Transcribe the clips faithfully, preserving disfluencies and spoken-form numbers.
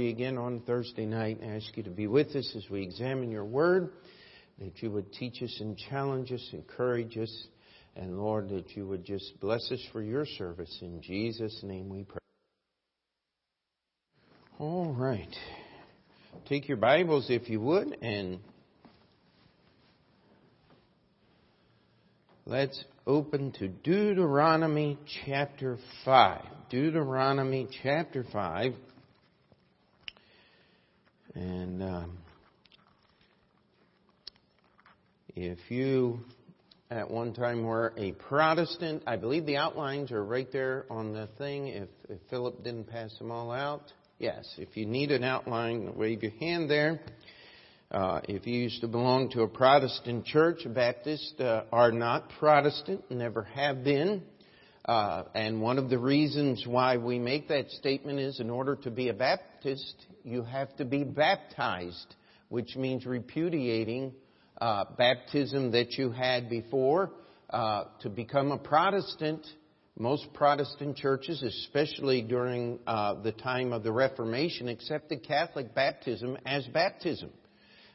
you again on Thursday night and ask you to be with us as we examine your word, that you would teach us and challenge us, encourage us, and Lord, that you would just bless us for your service. In Jesus' name we pray. All right. Take your Bibles, if you would, and let's open to Deuteronomy chapter five. Deuteronomy chapter five. And um, if you at one time were a Protestant, I believe the outlines are right there on the thing. If, if Philip didn't pass them all out, yes. If you need an outline, wave your hand there. Uh, if you used to belong to a Protestant church, Baptists uh, are not Protestant, never have been. Uh, and one of the reasons why we make that statement is in order to be a Baptist, you have to be baptized, which means repudiating uh, baptism that you had before. Uh, to become a Protestant, most Protestant churches, especially during uh, the time of the Reformation, accepted Catholic baptism as baptism.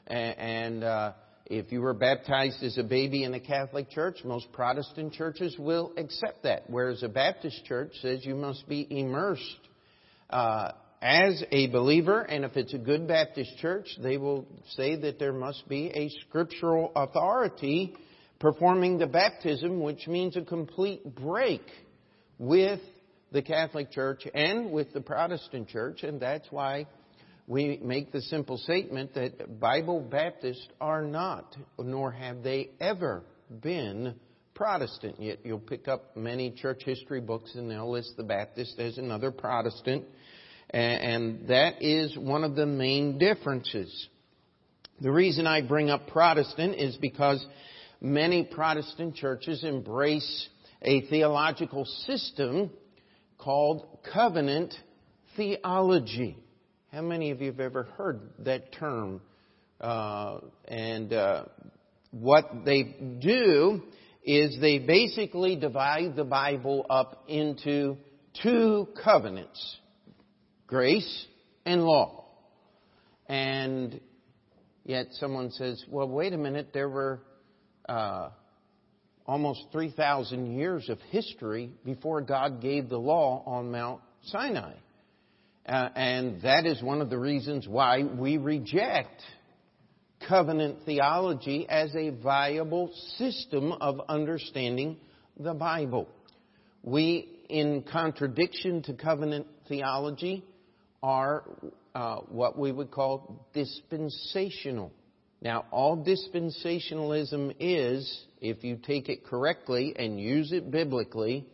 And uh, if you were baptized as a baby in a Catholic church, most Protestant churches will accept that. Whereas a Baptist church says you must be immersed uh, as a believer. And if it's a good Baptist church, they will say that there must be a scriptural authority performing the baptism, which means a complete break with the Catholic church and with the Protestant church. And that's why we make the simple statement that Bible Baptists are not, nor have they ever been, Protestant. Yet you'll pick up many church history books and they'll list the Baptist as another Protestant. And that is one of the main differences. The reason I bring up Protestant is because many Protestant churches embrace a theological system called covenant theology. How many of you have ever heard that term? Uh, and uh, what they do is they basically divide the Bible up into two covenants, grace and law. And yet someone says, well, wait a minute, there were uh, almost three thousand years of history before God gave the law on Mount Sinai. Uh, and that is one of the reasons why we reject covenant theology as a viable system of understanding the Bible. We, in contradiction to covenant theology, are uh, what we would call dispensational. Now, all dispensationalism is, if you take it correctly and use it biblically,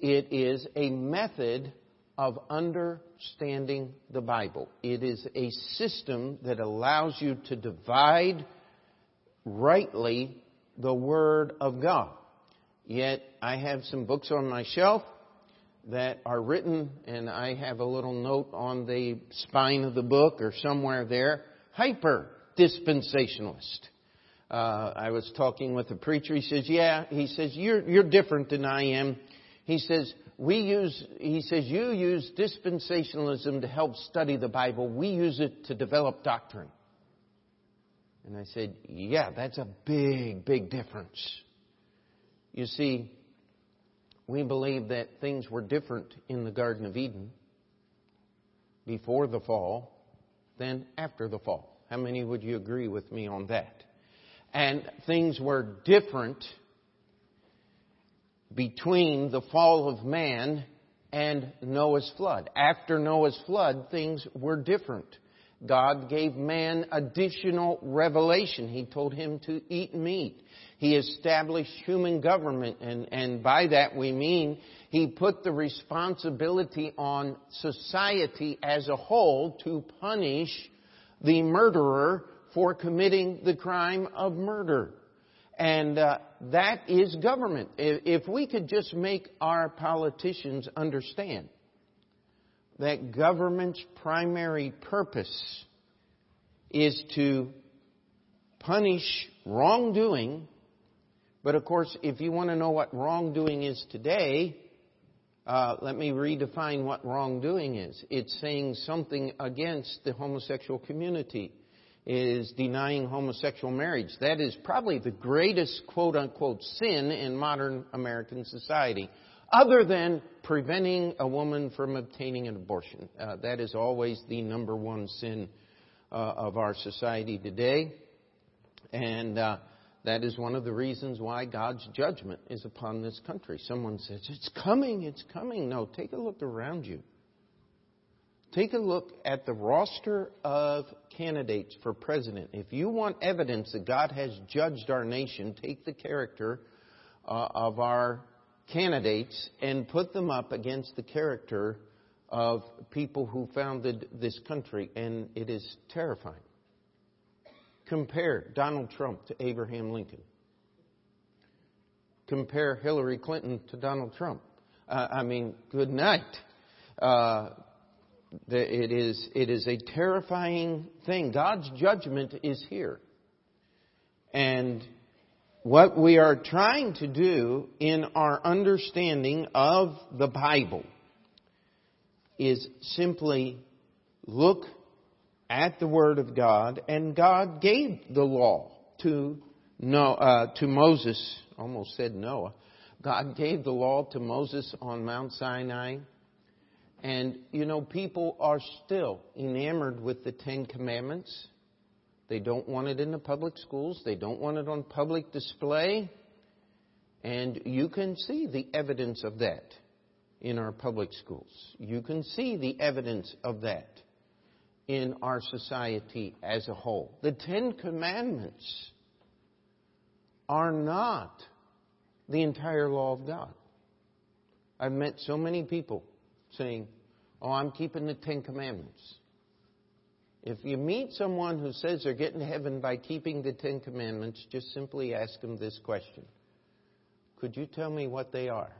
it is a method of understanding the Bible. It is a system that allows you to divide rightly the Word of God. Yet I have some books on my shelf that are written, and I have a little note on the spine of the book or somewhere there, hyper-dispensationalist. Uh, I was talking with a preacher. He says, yeah, he says, you're, you're different than I am. He says, We use, he says, you use dispensationalism to help study the Bible. We use it to develop doctrine. And I said, yeah, that's a big, big difference. You see, we believe that things were different in the Garden of Eden before the fall than after the fall. How many would you agree with me on that? And things were different between the fall of man and Noah's flood. After Noah's flood, things were different. God gave man additional revelation. He told him to eat meat. He established human government. And, and by that we mean he put the responsibility on society as a whole to punish the murderer for committing the crime of murder. And uh, that is government. If we could just make our politicians understand that government's primary purpose is to punish wrongdoing. But of course, if you want to know what wrongdoing is today, Uh, let me redefine what wrongdoing is. It's saying something against the homosexual community. It is denying homosexual marriage. That is probably the greatest quote-unquote sin in modern American society, other than preventing a woman from obtaining an abortion. Uh, that is always the number one sin uh, of our society today. And uh, that is one of the reasons why God's judgment is upon this country. Someone says, it's coming, it's coming. No, take a look around you. Take a look at the roster of candidates for president. If you want evidence that God has judged our nation, take the character uh, of our candidates and put them up against the character of people who founded this country. And it is terrifying. Compare Donald Trump to Abraham Lincoln. Compare Hillary Clinton to Donald Trump. Uh, I mean, good night. Uh, It is, it is a terrifying thing. God's judgment is here. And what we are trying to do in our understanding of the Bible is simply look at the Word of God. And God gave the law to Noah, uh, to Moses. Almost said Noah. God gave the law to Moses on Mount Sinai. And, you know, people are still enamored with the Ten Commandments. They don't want it in the public schools. They don't want it on public display. And you can see the evidence of that in our public schools. You can see the evidence of that in our society as a whole. The Ten Commandments are not the entire law of God. I've met so many people saying, oh, I'm keeping the Ten Commandments. If you meet someone who says they're getting to heaven by keeping the Ten Commandments, just simply ask them this question. Could you tell me what they are?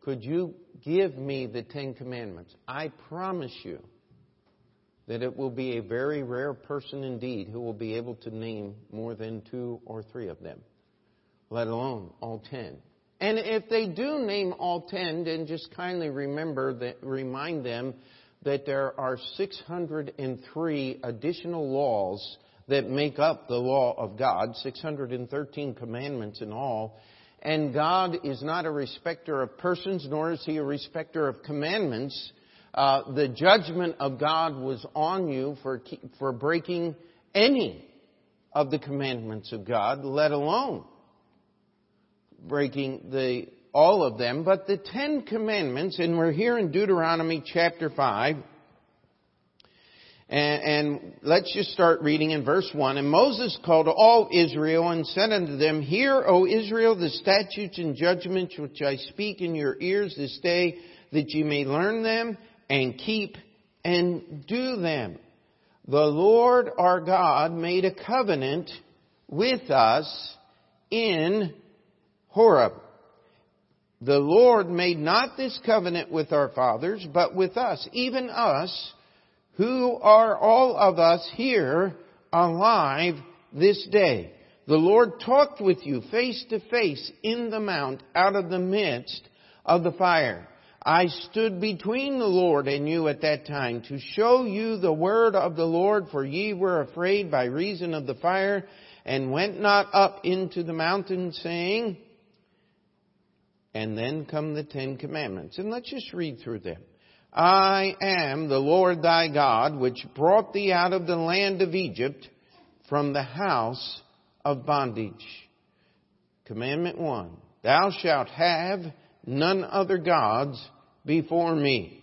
Could you give me the Ten Commandments? I promise you that it will be a very rare person indeed who will be able to name more than two or three of them, let alone all ten. And if they do name all ten, then just kindly remember that, remind them that there are six hundred three additional laws that make up the law of God, six hundred thirteen commandments in all. And God is not a respecter of persons, nor is He a respecter of commandments. Uh, the judgment of God was on you for for breaking any of the commandments of God, let alone breaking the all of them. But the Ten Commandments, and we're here in Deuteronomy chapter five, and, and let's just start reading in verse one. And Moses called all Israel and said unto them, Hear, O Israel, the statutes and judgments which I speak in your ears this day, that ye may learn them and keep and do them. The Lord our God made a covenant with us in Horeb. The Lord made not this covenant with our fathers, but with us, even us, who are all of us here alive this day. The Lord talked with you face to face in the mount out of the midst of the fire. I stood between the Lord and you at that time to show you the word of the Lord, for ye were afraid by reason of the fire, and went not up into the mountain, saying, And then come the Ten Commandments. And let's just read through them. I am the Lord thy God, which brought thee out of the land of Egypt from the house of bondage. Commandment one. Thou shalt have none other gods before me.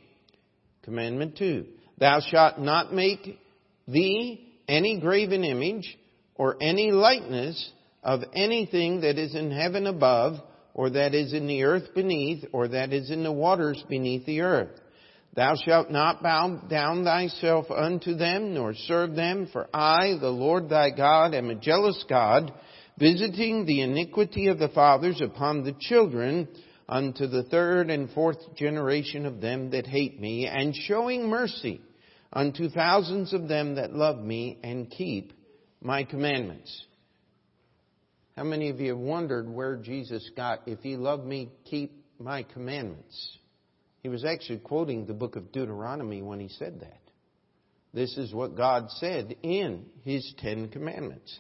Commandment two. Thou shalt not make thee any graven image or any likeness of anything that is in heaven above, or that is in the earth beneath, or that is in the waters beneath the earth. Thou shalt not bow down thyself unto them, nor serve them, for I, the Lord thy God, am a jealous God, visiting the iniquity of the fathers upon the children, unto the third and fourth generation of them that hate me, and showing mercy unto thousands of them that love me, and keep my commandments. How many of you have wondered where Jesus got, if ye love me, keep my commandments. He was actually quoting the book of Deuteronomy when he said that. This is what God said in his Ten Commandments.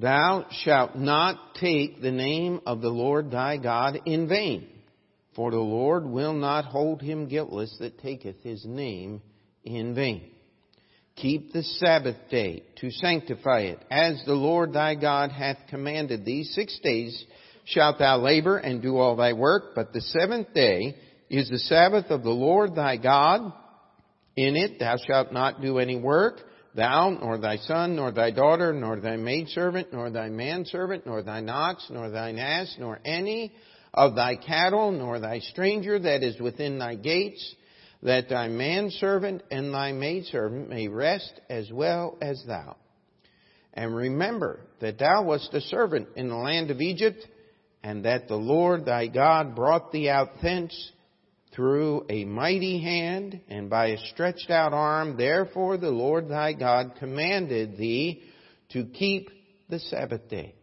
Thou shalt not take the name of the Lord thy God in vain, for the Lord will not hold him guiltless that taketh his name in vain. Keep the Sabbath day to sanctify it, as the Lord thy God hath commanded thee. Six days shalt thou labor and do all thy work, but the seventh day is the Sabbath of the Lord thy God. In it thou shalt not do any work, thou, nor thy son, nor thy daughter, nor thy maidservant, nor thy manservant, nor thine ox, nor thine ass, nor any of thy cattle, nor thy stranger that is within thy gates, that thy manservant and thy maidservant may rest as well as thou. And remember that thou wast a servant in the land of Egypt, and that the Lord thy God brought thee out thence through a mighty hand and by a stretched out arm. Therefore the Lord thy God commanded thee to keep the Sabbath day.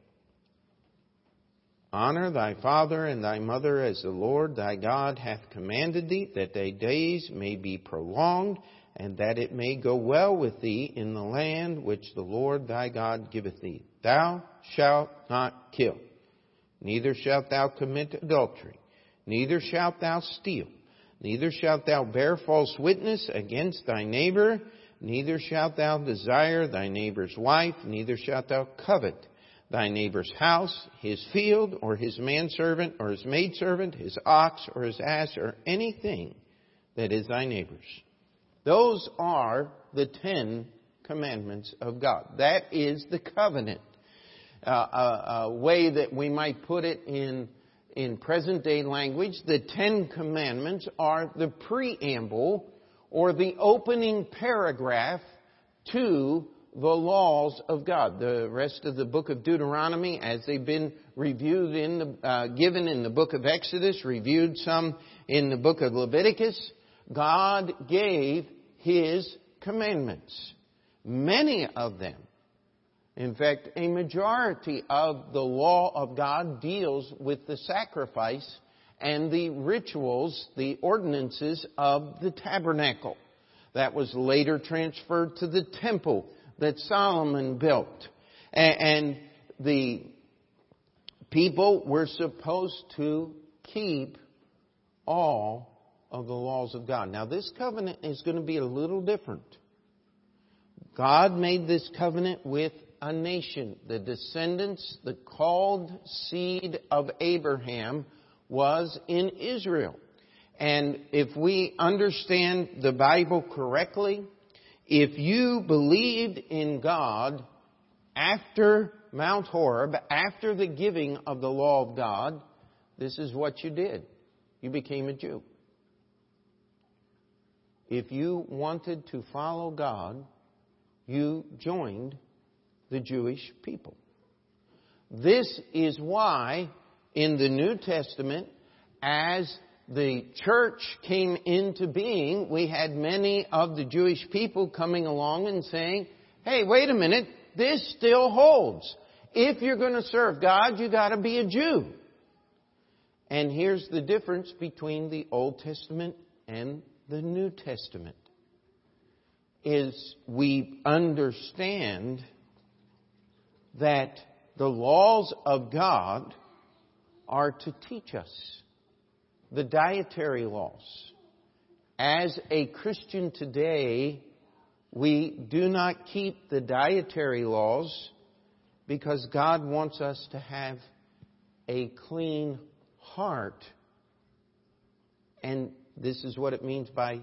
Honor thy father and thy mother, as the Lord thy God hath commanded thee, that thy days may be prolonged, and that it may go well with thee in the land which the Lord thy God giveth thee. Thou shalt not kill, neither shalt thou commit adultery, neither shalt thou steal, neither shalt thou bear false witness against thy neighbor, neither shalt thou desire thy neighbor's wife, neither shalt thou covet thy neighbor's house, his field, or his manservant, or his maidservant, his ox, or his ass, or anything that is thy neighbor's. Those are the Ten Commandments of God. That is the covenant. A uh, uh, uh, way that we might put it in in present-day language, the Ten Commandments are the preamble or the opening paragraph to the laws of God. The rest of the book of Deuteronomy, as they've been reviewed in the, uh, given in the book of Exodus, reviewed some in the book of Leviticus, God gave His commandments. Many of them, in fact, a majority of the law of God deals with the sacrifice and the rituals, the ordinances of the tabernacle that was later transferred to the temple that Solomon built. And the people were supposed to keep all of the laws of God. Now, this covenant is going to be a little different. God made this covenant with a nation. The descendants, the called seed of Abraham, was in Israel. And if we understand the Bible correctly, if you believed in God after Mount Horeb, after the giving of the law of God, this is what you did. You became a Jew. If you wanted to follow God, you joined the Jewish people. This is why in the New Testament, as the church came into being, we had many of the Jewish people coming along and saying, hey, wait a minute, this still holds. If you're going to serve God, you got to be a Jew. And here's the difference between the Old Testament and the New Testament, is we understand that the laws of God are to teach us. The dietary laws. As a Christian today, we do not keep the dietary laws because God wants us to have a clean heart. And this is what it means by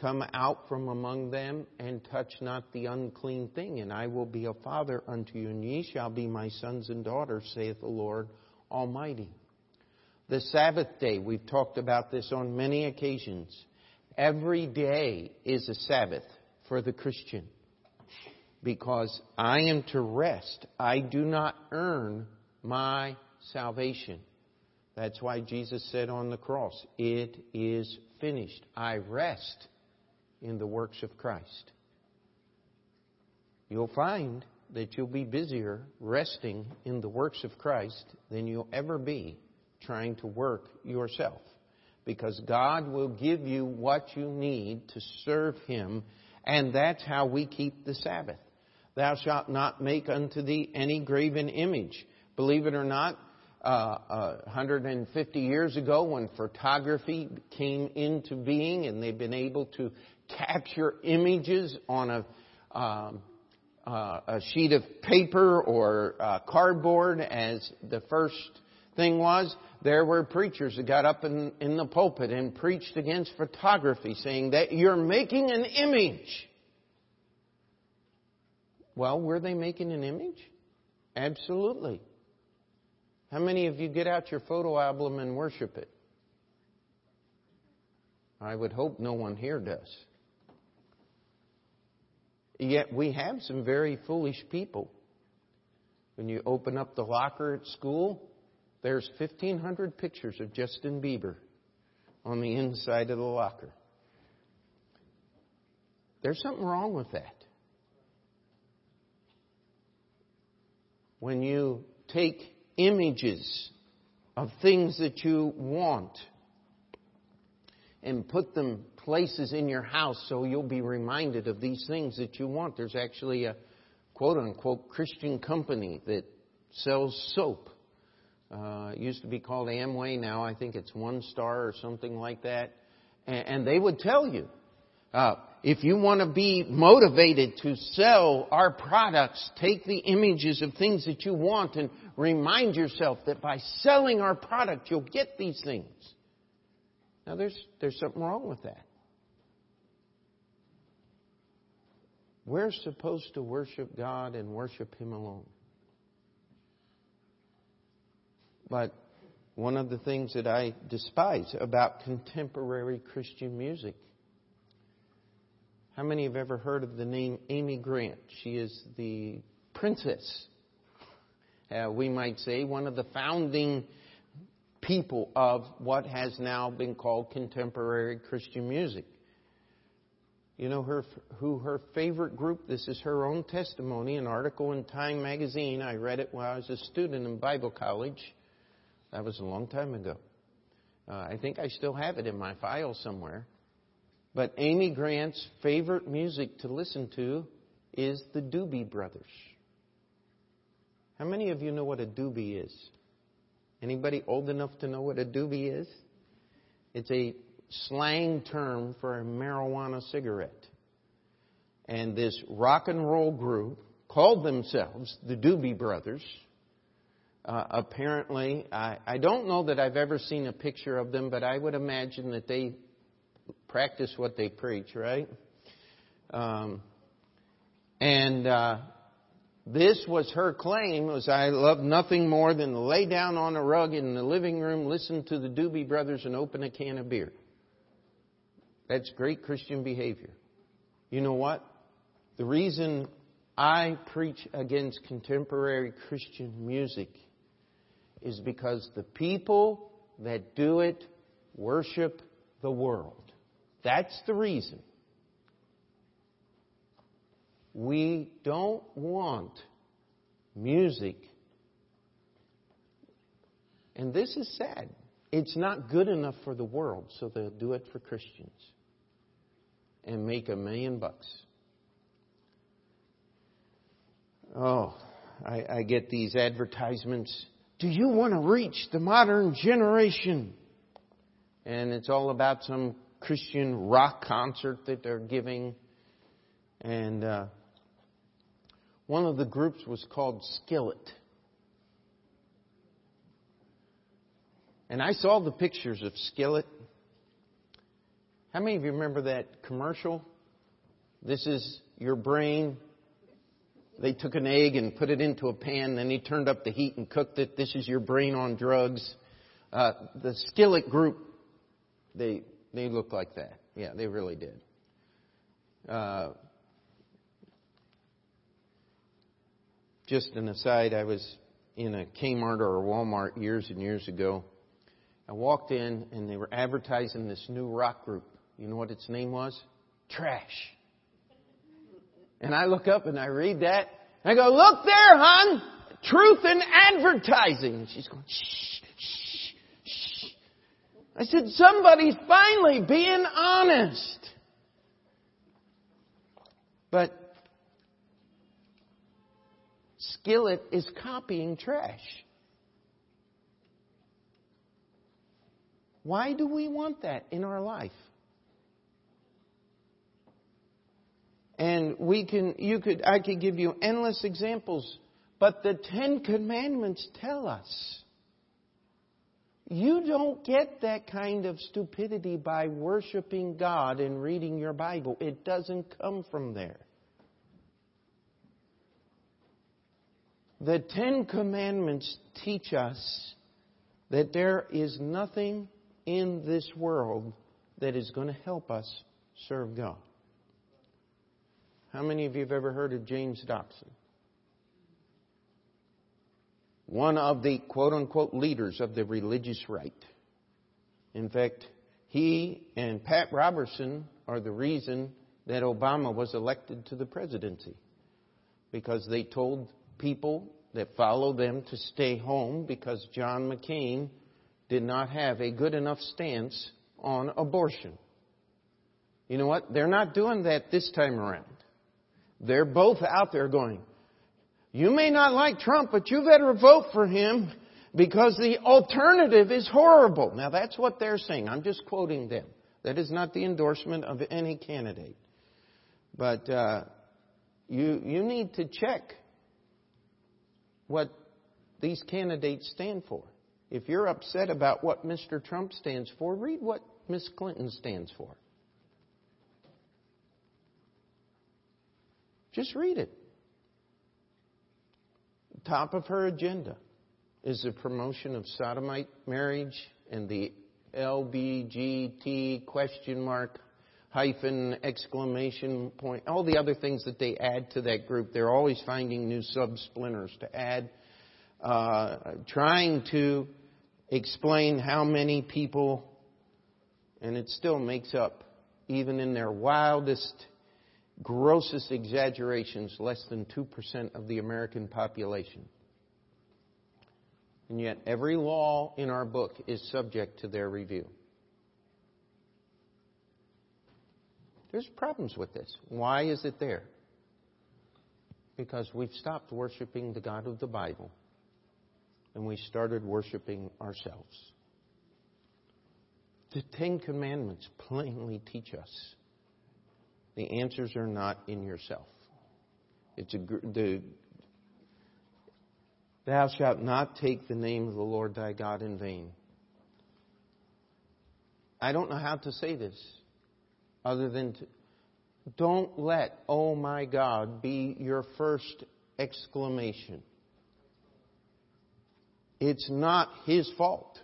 come out from among them and touch not the unclean thing, and I will be a father unto you, and ye shall be my sons and daughters, saith the Lord Almighty. The Sabbath day, we've talked about this on many occasions. Every day is a Sabbath for the Christian because I am to rest. I do not earn my salvation. That's why Jesus said on the cross, it is finished. I rest in the works of Christ. You'll find that you'll be busier resting in the works of Christ than you'll ever be trying to work yourself. Because God will give you what you need to serve Him, and that's how we keep the Sabbath. Thou shalt not make unto thee any graven image. Believe it or not, uh, uh, one hundred fifty years ago when photography came into being and they've been able to capture images on a um, uh, a sheet of paper or uh, cardboard as the first thing was, there were preachers that got up in, in the pulpit and preached against photography, saying that you're making an image. Well, were they making an image? Absolutely. How many of you get out your photo album and worship it? I would hope no one here does. Yet we have some very foolish people. When you open up the locker at school, there's fifteen hundred pictures of Justin Bieber on the inside of the locker. There's something wrong with that. When you take images of things that you want and put them places in your house so you'll be reminded of these things that you want. There's actually a quote-unquote Christian company that sells soap. Uh, it used to be called Amway. Now I think it's One Star or something like that. And, and they would tell you, uh, if you want to be motivated to sell our products, take the images of things that you want and remind yourself that by selling our product, you'll get these things. Now, there's, there's something wrong with that. We're supposed to worship God and worship Him alone. But one of the things that I despise about contemporary Christian music, how many have ever heard of the name Amy Grant? She is the princess, uh, we might say, one of the founding people of what has now been called contemporary Christian music. You know her who her favorite group, this is her own testimony, an article in Time magazine. I read it when I was a student in Bible college. That was a long time ago. Uh, I think I still have it in my file somewhere. But Amy Grant's favorite music to listen to is the Doobie Brothers. How many of you know what a doobie is? Anybody old enough to know what a doobie is? It's a slang term for a marijuana cigarette. And this rock and roll group called themselves the Doobie Brothers. Uh, apparently, I, I don't know that I've ever seen a picture of them, but I would imagine that they practice what they preach, right? Um, and... Uh, This was her claim, was I love nothing more than to lay down on a rug in the living room, listen to the Doobie Brothers, and open a can of beer. That's great Christian behavior. You know what? The reason I preach against contemporary Christian music is because the people that do it worship the world. That's the reason. We don't want music. And this is sad. It's not good enough for the world, so they'll do it for Christians and make a million bucks. Oh, I, I get these advertisements. Do you want to reach the modern generation? And it's all about some Christian rock concert that they're giving. And uh One of the groups was called Skillet. And I saw the pictures of Skillet. How many of you remember that commercial? This is your brain. They took an egg and put it into a pan. Then he turned up the heat and cooked it. This is your brain on drugs. Uh, the Skillet group, they they looked like that. Yeah, they really did. Uh Just an aside, I was in a Kmart or a Walmart years and years ago. I walked in and they were advertising this new rock group. You know what its name was? Trash. And I look up and I read that And I go, look there, hon. Truth in advertising. And she's going, shh, shh, shh. I said, somebody's finally being honest. But Skillet is copying trash. Why do we want that in our life? And we can, you could, I could give you endless examples, but the Ten Commandments tell us you don't get that kind of stupidity by worshiping God and reading your Bible. It doesn't come from there. The Ten Commandments teach us that there is nothing in this world that is going to help us serve God. How many of you have ever heard of James Dobson? One of the quote-unquote leaders of the religious right. In fact, he and Pat Robertson are the reason that Obama was elected to the presidency. Because they told people that follow them to stay home because John McCain did not have a good enough stance on abortion. You know what? They're not doing that this time around. They're both out there going, you may not like Trump, but you better vote for him because the alternative is horrible. Now, that's what they're saying. I'm just quoting them. That is not the endorsement of any candidate. But uh, you you need to check what these candidates stand for. If you're upset about what Mister Trump stands for, read what Miz Clinton stands for. Just read it. Top of her agenda is the promotion of sodomite marriage and the L B G T question mark, hyphen, exclamation point, all the other things that they add to that group. They're always finding new sub-splinters to add, uh, trying to explain how many people, and it still makes up, even in their wildest, grossest exaggerations, less than two percent of the American population. And yet every law in our book is subject to their review. There's problems with this. Why is it there? Because we've stopped worshiping the God of the Bible and we started worshiping ourselves. The Ten Commandments plainly teach us the answers are not in yourself. It's a, the, thou shalt not take the name of the Lord thy God in vain. I don't know how to say this other than to, don't let, oh my God, be your first exclamation. It's not His fault.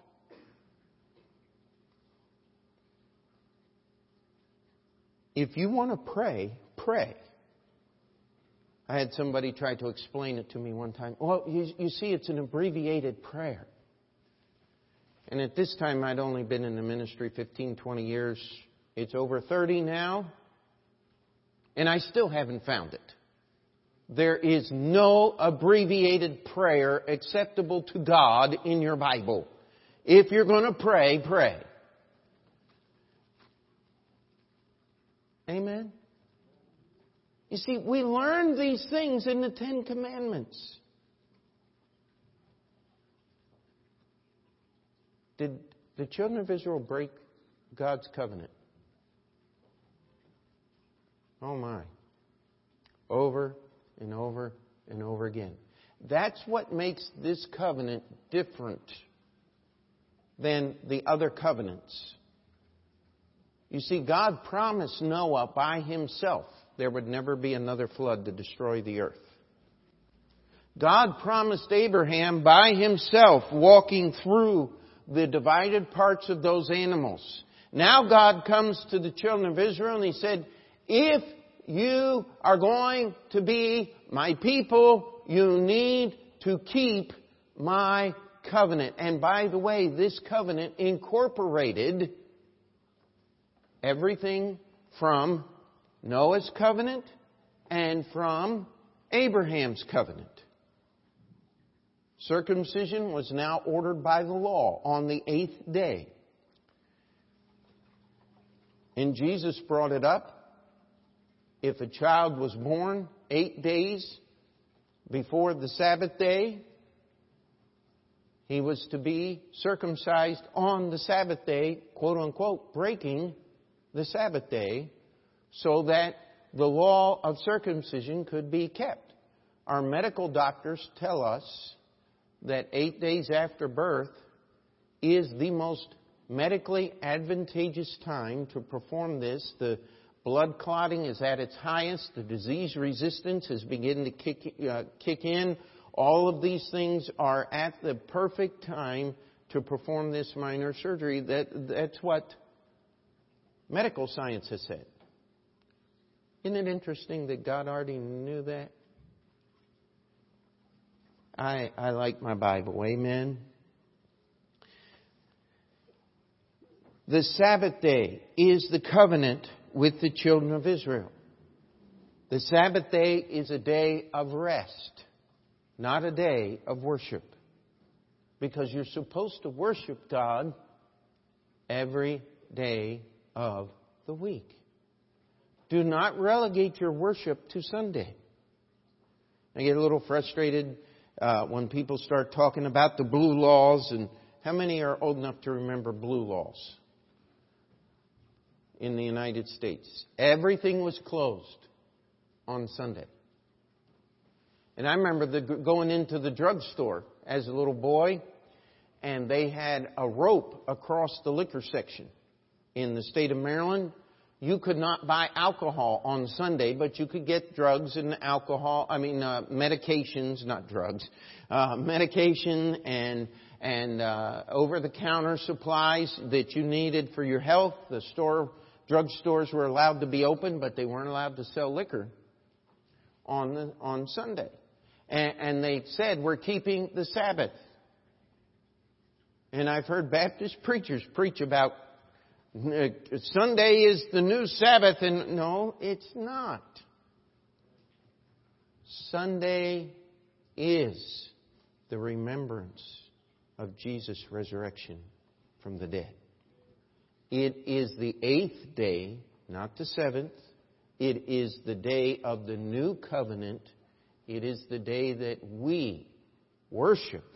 If you want to pray, pray. I had somebody try to explain it to me one time. Well, you, you see, it's an abbreviated prayer. And at this time, I'd only been in the ministry fifteen, twenty years. It's over thirty now. And I still haven't found it. There is no abbreviated prayer acceptable to God in your Bible. If you're going to pray, pray. Amen? You see, we learn these things in the Ten Commandments. Did the children of Israel break God's covenant? Oh my. Over and over and over again. That's what makes this covenant different than the other covenants. You see, God promised Noah by Himself there would never be another flood to destroy the earth. God promised Abraham by Himself walking through the divided parts of those animals. Now God comes to the children of Israel and He said, if you are going to be my people, you need to keep my covenant. And by the way, this covenant incorporated everything from Noah's covenant and from Abraham's covenant. Circumcision was now ordered by the law on the eighth day. And Jesus brought it up. If a child was born eight days before the Sabbath day, he was to be circumcised on the Sabbath day, quote unquote, breaking the Sabbath day, so that the law of circumcision could be kept. Our medical doctors tell us that eight days after birth is the most medically advantageous time to perform this. The blood clotting is at its highest. The disease resistance is beginning to kick, uh, kick in. All of these things are at the perfect time to perform this minor surgery. That, that's what medical science has said. Isn't it interesting that God already knew that? I, I like my Bible. Amen. The Sabbath day is the covenant with the children of Israel. The Sabbath day is a day of rest, not a day of worship. Because you're supposed to worship God every day of the week. Do not relegate your worship to Sunday. I get a little frustrated uh, when people start talking about the blue laws. And how many are old enough to remember blue laws in the United States? Everything was closed on Sunday. And I remember the, going into the drugstore as a little boy, and they had a rope across the liquor section. In the state of Maryland, you could not buy alcohol on Sunday, but you could get drugs and alcohol, I mean, uh, medications, not drugs, uh, medication and and uh, over-the-counter supplies that you needed for your health. The store, drugstores were allowed to be open, but they weren't allowed to sell liquor on the, on Sunday. And, and they said, we're keeping the Sabbath. And I've heard Baptist preachers preach about Sunday is the new Sabbath, and no, it's not. Sunday is the remembrance of Jesus' resurrection from the dead. It is the eighth day, not the seventh. It is the day of the new covenant. It is the day that we worship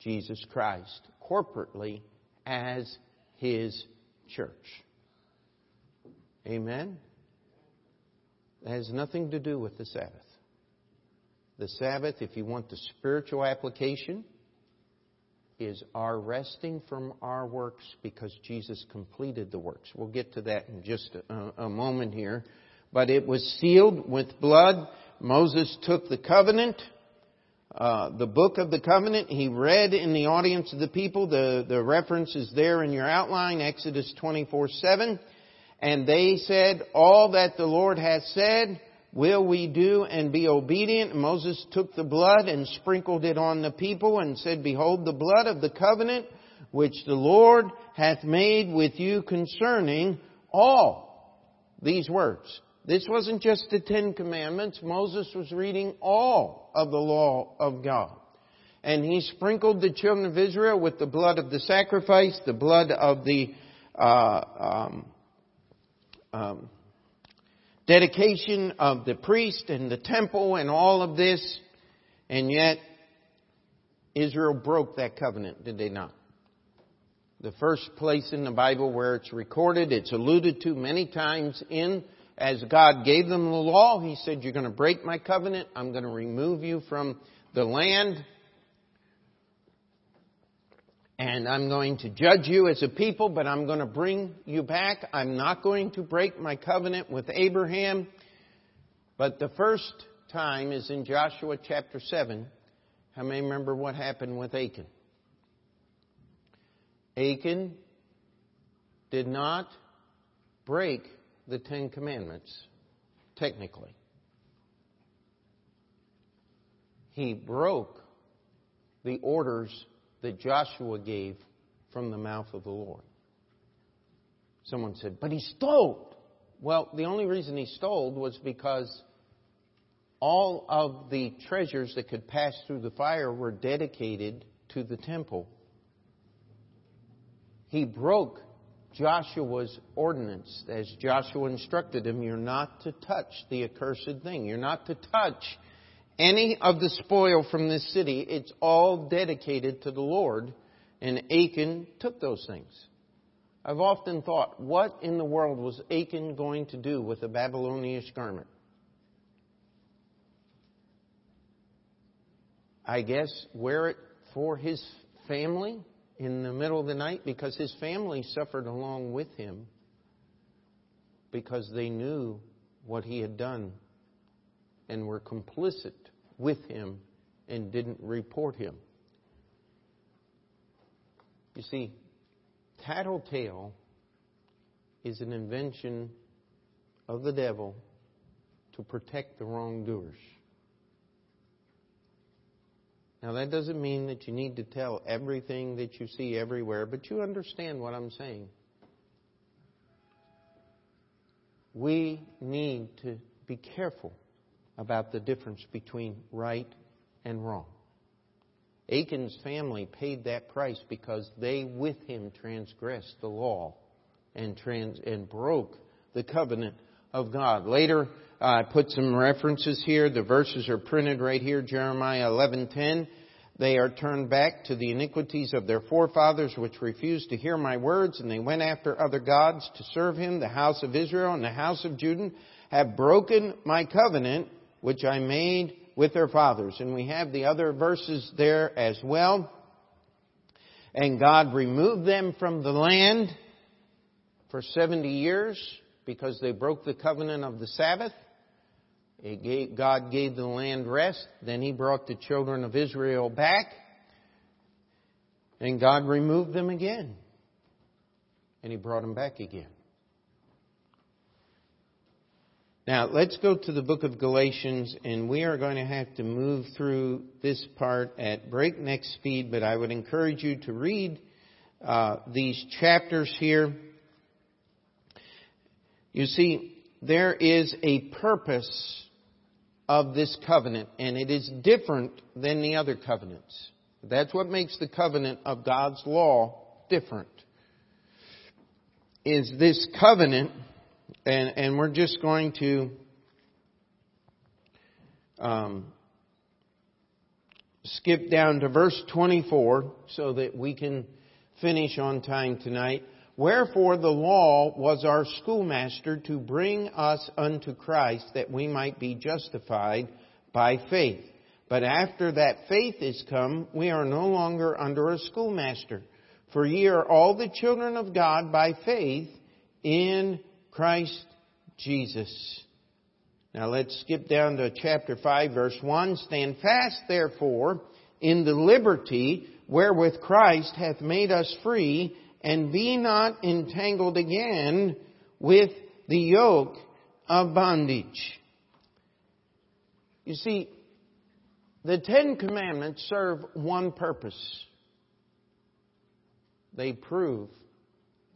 Jesus Christ corporately as His church. Amen? That has nothing to do with the Sabbath. The Sabbath, if you want the spiritual application, is our resting from our works because Jesus completed the works. We'll get to that in just a, a moment here. But it was sealed with blood. Moses took the covenant, uh, the book of the covenant. He read in the audience of the people. The, the reference is there in your outline, Exodus twenty-four seven. And they said, all that the Lord hath said, will we do and be obedient. And Moses took the blood and sprinkled it on the people and said, behold, the blood of the covenant which the Lord hath made with you concerning all these words. This wasn't just the Ten Commandments. Moses was reading all of the law of God. And he sprinkled the children of Israel with the blood of the sacrifice, the blood of the uh, um, um, dedication of the priest and the temple and all of this. And yet, Israel broke that covenant, did they not? The first place in the Bible where it's recorded, it's alluded to many times in as God gave them the law, He said, you're going to break my covenant. I'm going to remove you from the land. And I'm going to judge you as a people, but I'm going to bring you back. I'm not going to break my covenant with Abraham. But the first time is in Joshua chapter seven. How many remember what happened with Achan? Achan did not break the Ten Commandments, technically. He broke the orders that Joshua gave from the mouth of the Lord. Someone said, but he stole. Well, the only reason he stole was because all of the treasures that could pass through the fire were dedicated to the temple. He broke Joshua's ordinance as Joshua instructed him, you're not to touch the accursed thing. You're not to touch any of the spoil from this city. It's all dedicated to the Lord. And Achan took those things. I've often thought, what in the world was Achan going to do with a Babylonian garment? I guess wear it for his family in the middle of the night because his family suffered along with him because they knew what he had done and were complicit with him and didn't report him. You see, tattletale is an invention of the devil to protect the wrongdoers. Now, that doesn't mean that you need to tell everything that you see everywhere, but you understand what I'm saying. We need to be careful about the difference between right and wrong. Achan's family paid that price because they with him transgressed the law and trans and broke the covenant of God. Later, I uh, put some references here. The verses are printed right here, Jeremiah eleven ten. They are turned back to the iniquities of their forefathers, which refused to hear my words, and they went after other gods to serve him. The house of Israel and the house of Judah have broken my covenant, which I made with their fathers. And we have the other verses there as well. And God removed them from the land for seventy years because they broke the covenant of the Sabbath. It gave, God gave the land rest. Then He brought the children of Israel back. And God removed them again. And He brought them back again. Now, let's go to the book of Galatians, and we are going to have to move through this part at breakneck speed, but I would encourage you to read uh, these chapters here. You see, there is a purpose of this covenant, and it is different than the other covenants. That's what makes the covenant of God's law different, is this covenant. And, and we're just going to um, skip down to verse twenty-four so that we can finish on time tonight. Wherefore the law was our schoolmaster to bring us unto Christ that we might be justified by faith. But after that faith is come, we are no longer under a schoolmaster. For ye are all the children of God by faith in Christ Jesus. Now let's skip down to chapter five, verse one. Stand fast, therefore, in the liberty wherewith Christ hath made us free, and be not entangled again with the yoke of bondage. You see, the Ten Commandments serve one purpose. They prove,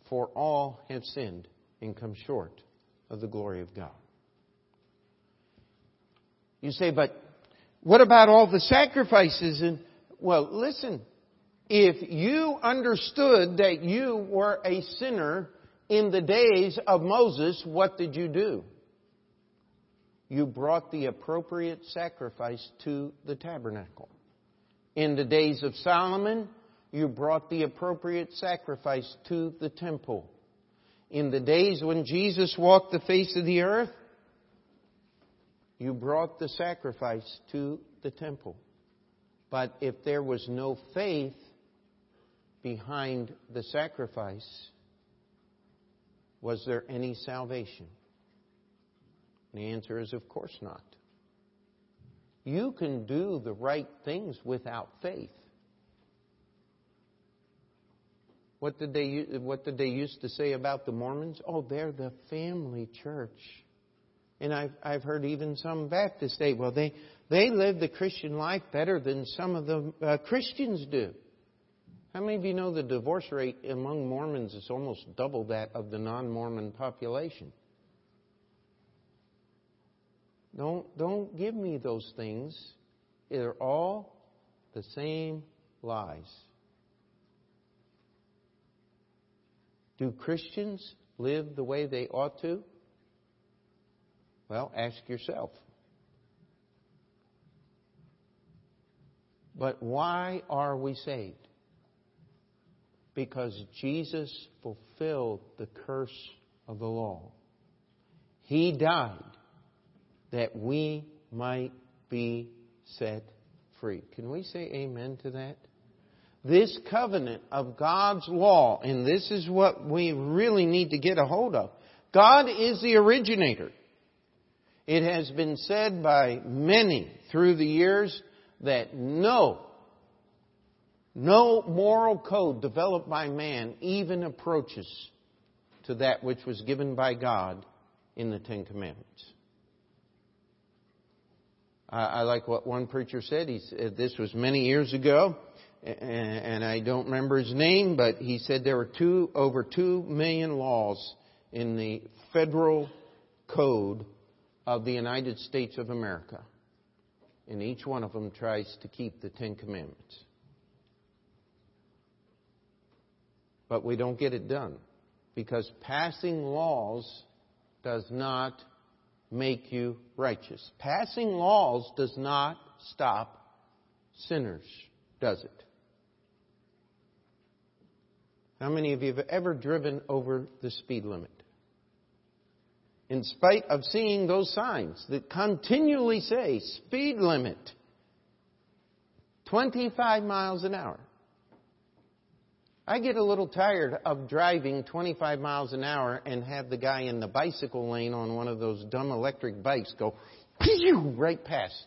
for all have sinned and come short of the glory of God. You say, but what about all the sacrifices? And well, listen, if you understood that you were a sinner in the days of Moses, what did you do? You brought the appropriate sacrifice to the tabernacle. In the days of Solomon, you brought the appropriate sacrifice to the temple. In the days when Jesus walked the face of the earth, you brought the sacrifice to the temple. But if there was no faith behind the sacrifice, was there any salvation? And the answer is, of course not. You can do the right things without faith. What did they what did they used to say about the Mormons? Oh, they're the family church. And I've I've heard even some Baptists say, well, they they live the Christian life better than some of the uh, Christians do. How many of you know the divorce rate among Mormons is almost double that of the non-Mormon population? Don't, don't give me those things. They're all the same lies. Do Christians live the way they ought to? Well, ask yourself. But why are we saved? Because Jesus fulfilled the curse of the law. He died that we might be set free. Can we say amen to that? This covenant of God's law, and this is what we really need to get a hold of. God is the originator. It has been said by many through the years that no, no moral code developed by man even approaches to that which was given by God in the Ten Commandments. I, I like what one preacher said. He said, this was many years ago, and I don't remember his name, but he said there were two over two million laws in the federal code of the United States of America. And each one of them tries to keep the Ten Commandments. But we don't get it done, because passing laws does not make you righteous. Passing laws does not stop sinners, does it? How many of you have ever driven over the speed limit? In spite of seeing those signs that continually say speed limit, twenty-five miles an hour. I get a little tired of driving twenty-five miles an hour and have the guy in the bicycle lane on one of those dumb electric bikes go right past.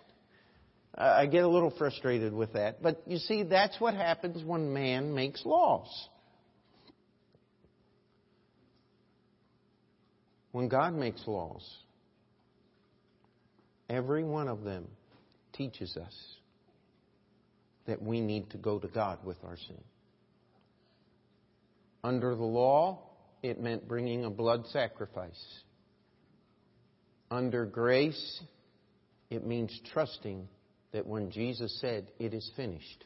Uh, I get a little frustrated with that. But you see, that's what happens when man makes laws. When God makes laws, every one of them teaches us that we need to go to God with our sin. Under the law, it meant bringing a blood sacrifice. Under grace, it means trusting that when Jesus said, "It is finished,"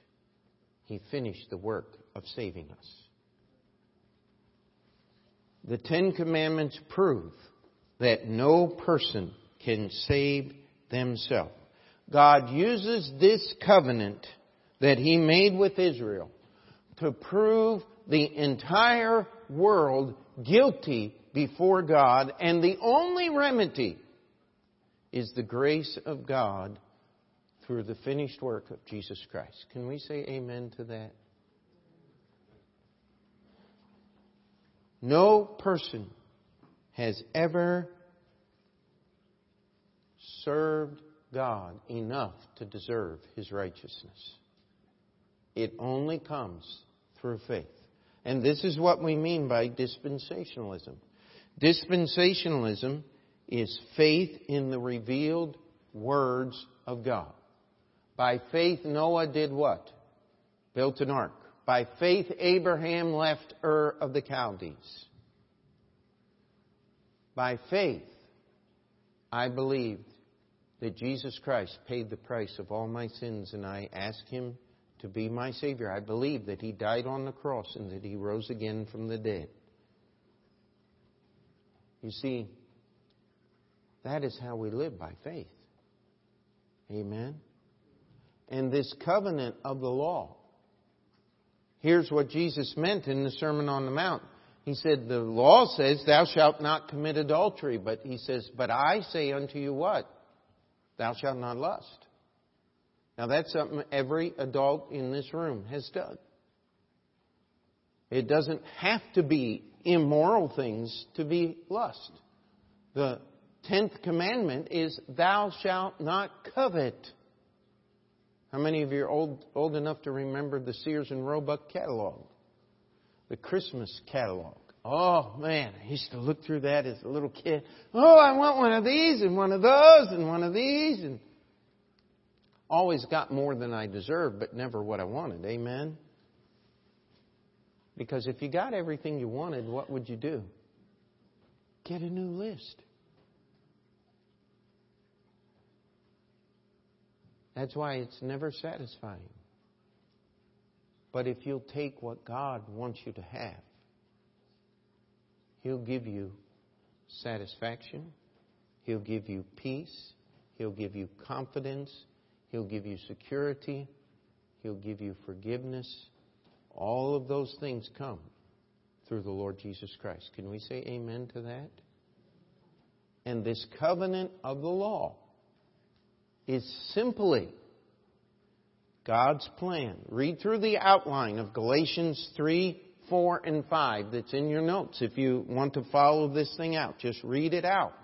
He finished the work of saving us. The Ten Commandments prove that no person can save themselves. God uses this covenant that He made with Israel to prove the entire world guilty before God, and the only remedy is the grace of God through the finished work of Jesus Christ. Can we say amen to that? No person has ever served God enough to deserve His righteousness. It only comes through faith. And this is what we mean by dispensationalism. Dispensationalism is faith in the revealed words of God. By faith, Noah did what? Built an ark. By faith, Abraham left Ur of the Chaldees. By faith, I believed that Jesus Christ paid the price of all my sins, and I asked Him to be my Savior. I believe that He died on the cross and that He rose again from the dead. You see, that is how we live, by faith. Amen? And this covenant of the law, here's what Jesus meant in the Sermon on the Mount. He said, the law says, thou shalt not commit adultery. But He says, but I say unto you what? Thou shalt not lust. Now, that's something every adult in this room has done. It doesn't have to be immoral things to be lust. The tenth commandment is, thou shalt not covet. How many of you are old, old enough to remember the Sears and Roebuck catalog? The Christmas catalog. Oh, man, I used to look through that as a little kid. Oh, I want one of these and one of those and one of these, and always got more than I deserved, but never what I wanted. Amen? Because if you got everything you wanted, what would you do? Get a new list. That's why it's never satisfying. But if you'll take what God wants you to have, He'll give you satisfaction. He'll give you peace. He'll give you confidence. He'll give you security. He'll give you forgiveness. All of those things come through the Lord Jesus Christ. Can we say amen to that? And this covenant of the law is simply God's plan. Read through the outline of Galatians three, four, and five that's in your notes. If you want to follow this thing out, just read it out.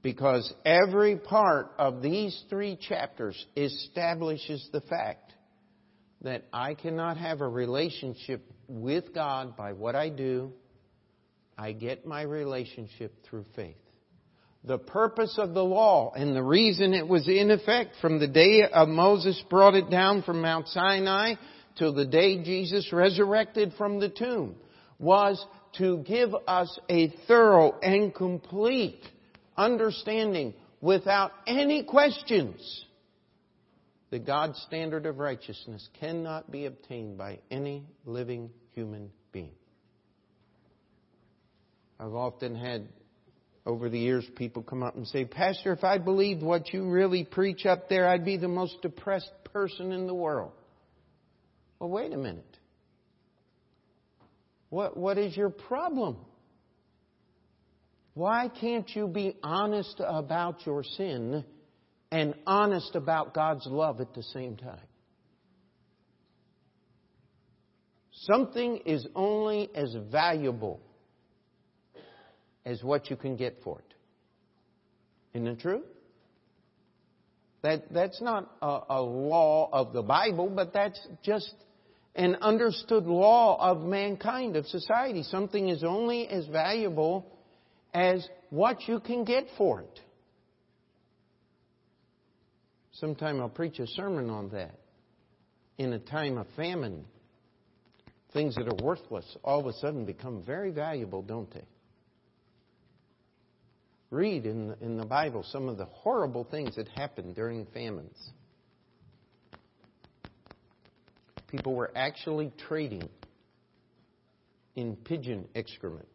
Because every part of these three chapters establishes the fact that I cannot have a relationship with God by what I do. I get my relationship through faith. The purpose of the law and the reason it was in effect from the day of Moses brought it down from Mount Sinai till the day Jesus resurrected from the tomb was to give us a thorough and complete understanding without any questions that God's standard of righteousness cannot be obtained by any living human being. I've often had over the years people come up and say, Pastor, if I believed what you really preach up there, I'd be the most depressed person in the world. Well, wait a minute. What, what is your problem? Why can't you be honest about your sin and honest about God's love at the same time? Something is only as valuable as what you can get for it. Isn't it true? That, that's not a, a law of the Bible, but that's just an understood law of mankind, of society. Something is only as valuable as what you can get for it. Sometime I'll preach a sermon on that. In a time of famine, things that are worthless all of a sudden become very valuable, don't they? Read in the, in the Bible some of the horrible things that happened during famines. People were actually trading in pigeon excrement.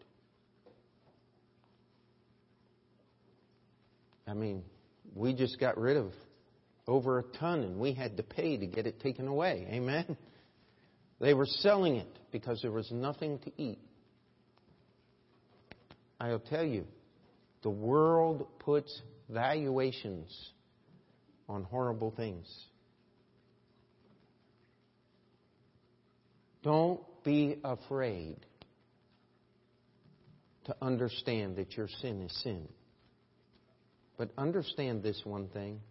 I mean, we just got rid of over a ton and we had to pay to get it taken away. Amen? They were selling it because there was nothing to eat. I'll tell you, the world puts valuations on horrible things. Don't be afraid to understand that your sin is sin. But understand this one thing.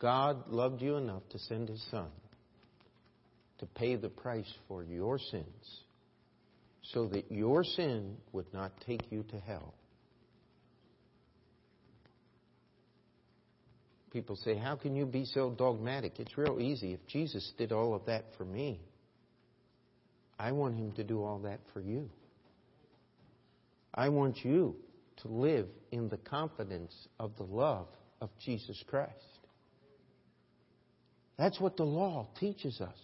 God loved you enough to send His Son to pay the price for your sins, so that your sin would not take you to hell. People say, how can you be so dogmatic? It's real easy. If Jesus did all of that for me, I want Him to do all that for you. I want you to live in the confidence of the love of Jesus Christ. That's what the law teaches us.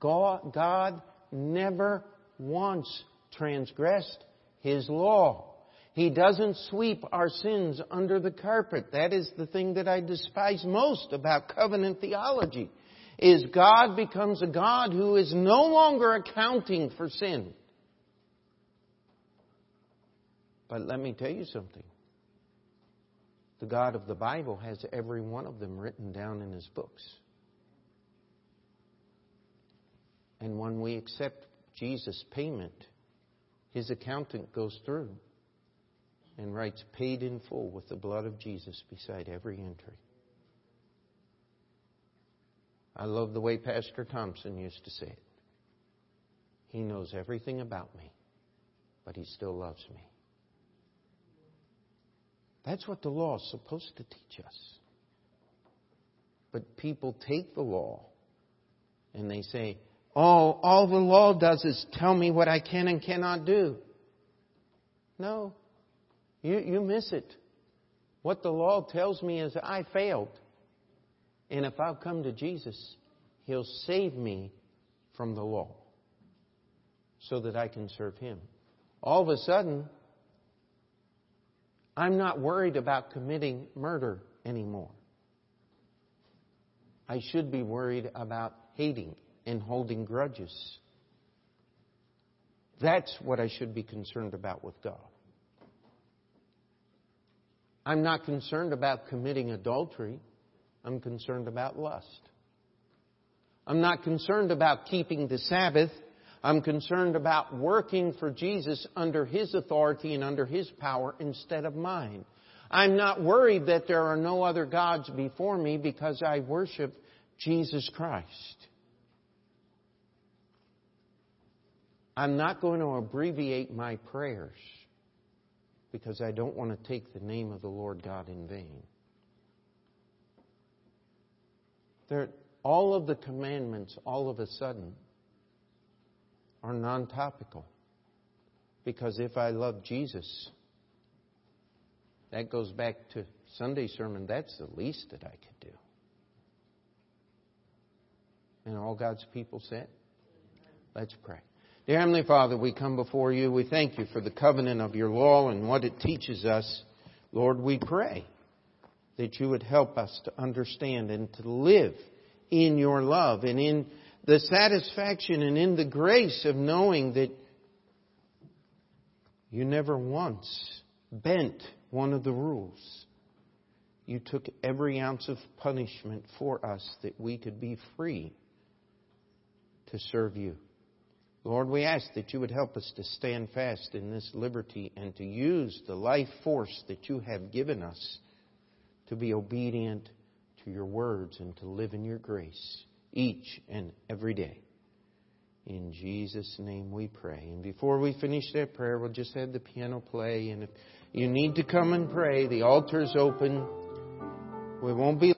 God, God never once transgressed His law. He doesn't sweep our sins under the carpet. That is the thing that I despise most about covenant theology, is God becomes a God who is no longer accounting for sin. But let me tell you something. The God of the Bible has every one of them written down in His books. And when we accept Jesus' payment, His accountant goes through and writes paid in full with the blood of Jesus beside every entry. I love the way Pastor Thompson used to say it. He knows everything about me, but He still loves me. That's what the law is supposed to teach us. But people take the law and they say, oh, all the law does is tell me what I can and cannot do. No, you, you miss it. What the law tells me is I failed. And if I'll come to Jesus, He'll save me from the law so that I can serve Him. All of a sudden, I'm not worried about committing murder anymore. I should be worried about hating and holding grudges. That's what I should be concerned about with God. I'm not concerned about committing adultery. I'm concerned about lust. I'm not concerned about keeping the Sabbath. I'm concerned about working for Jesus under His authority and under His power instead of mine. I'm not worried that there are no other gods before me because I worship Jesus Christ. I'm not going to abbreviate my prayers because I don't want to take the name of the Lord God in vain. There, all of the commandments, all of a sudden, are non-topical. Because if I love Jesus, that goes back to Sunday sermon, that's the least that I could do. And all God's people said, let's pray. Dear Heavenly Father, we come before You. We thank You for the covenant of Your law and what it teaches us. Lord, we pray that You would help us to understand and to live in Your love and in the satisfaction and in the grace of knowing that You never once bent one of the rules. You took every ounce of punishment for us that we could be free to serve You. Lord, we ask that You would help us to stand fast in this liberty and to use the life force that You have given us to be obedient to Your words and to live in Your grace each and every day. In Jesus' name we pray. And before we finish that prayer, we'll just have the piano play. And if you need to come and pray, the altar's open. We won't be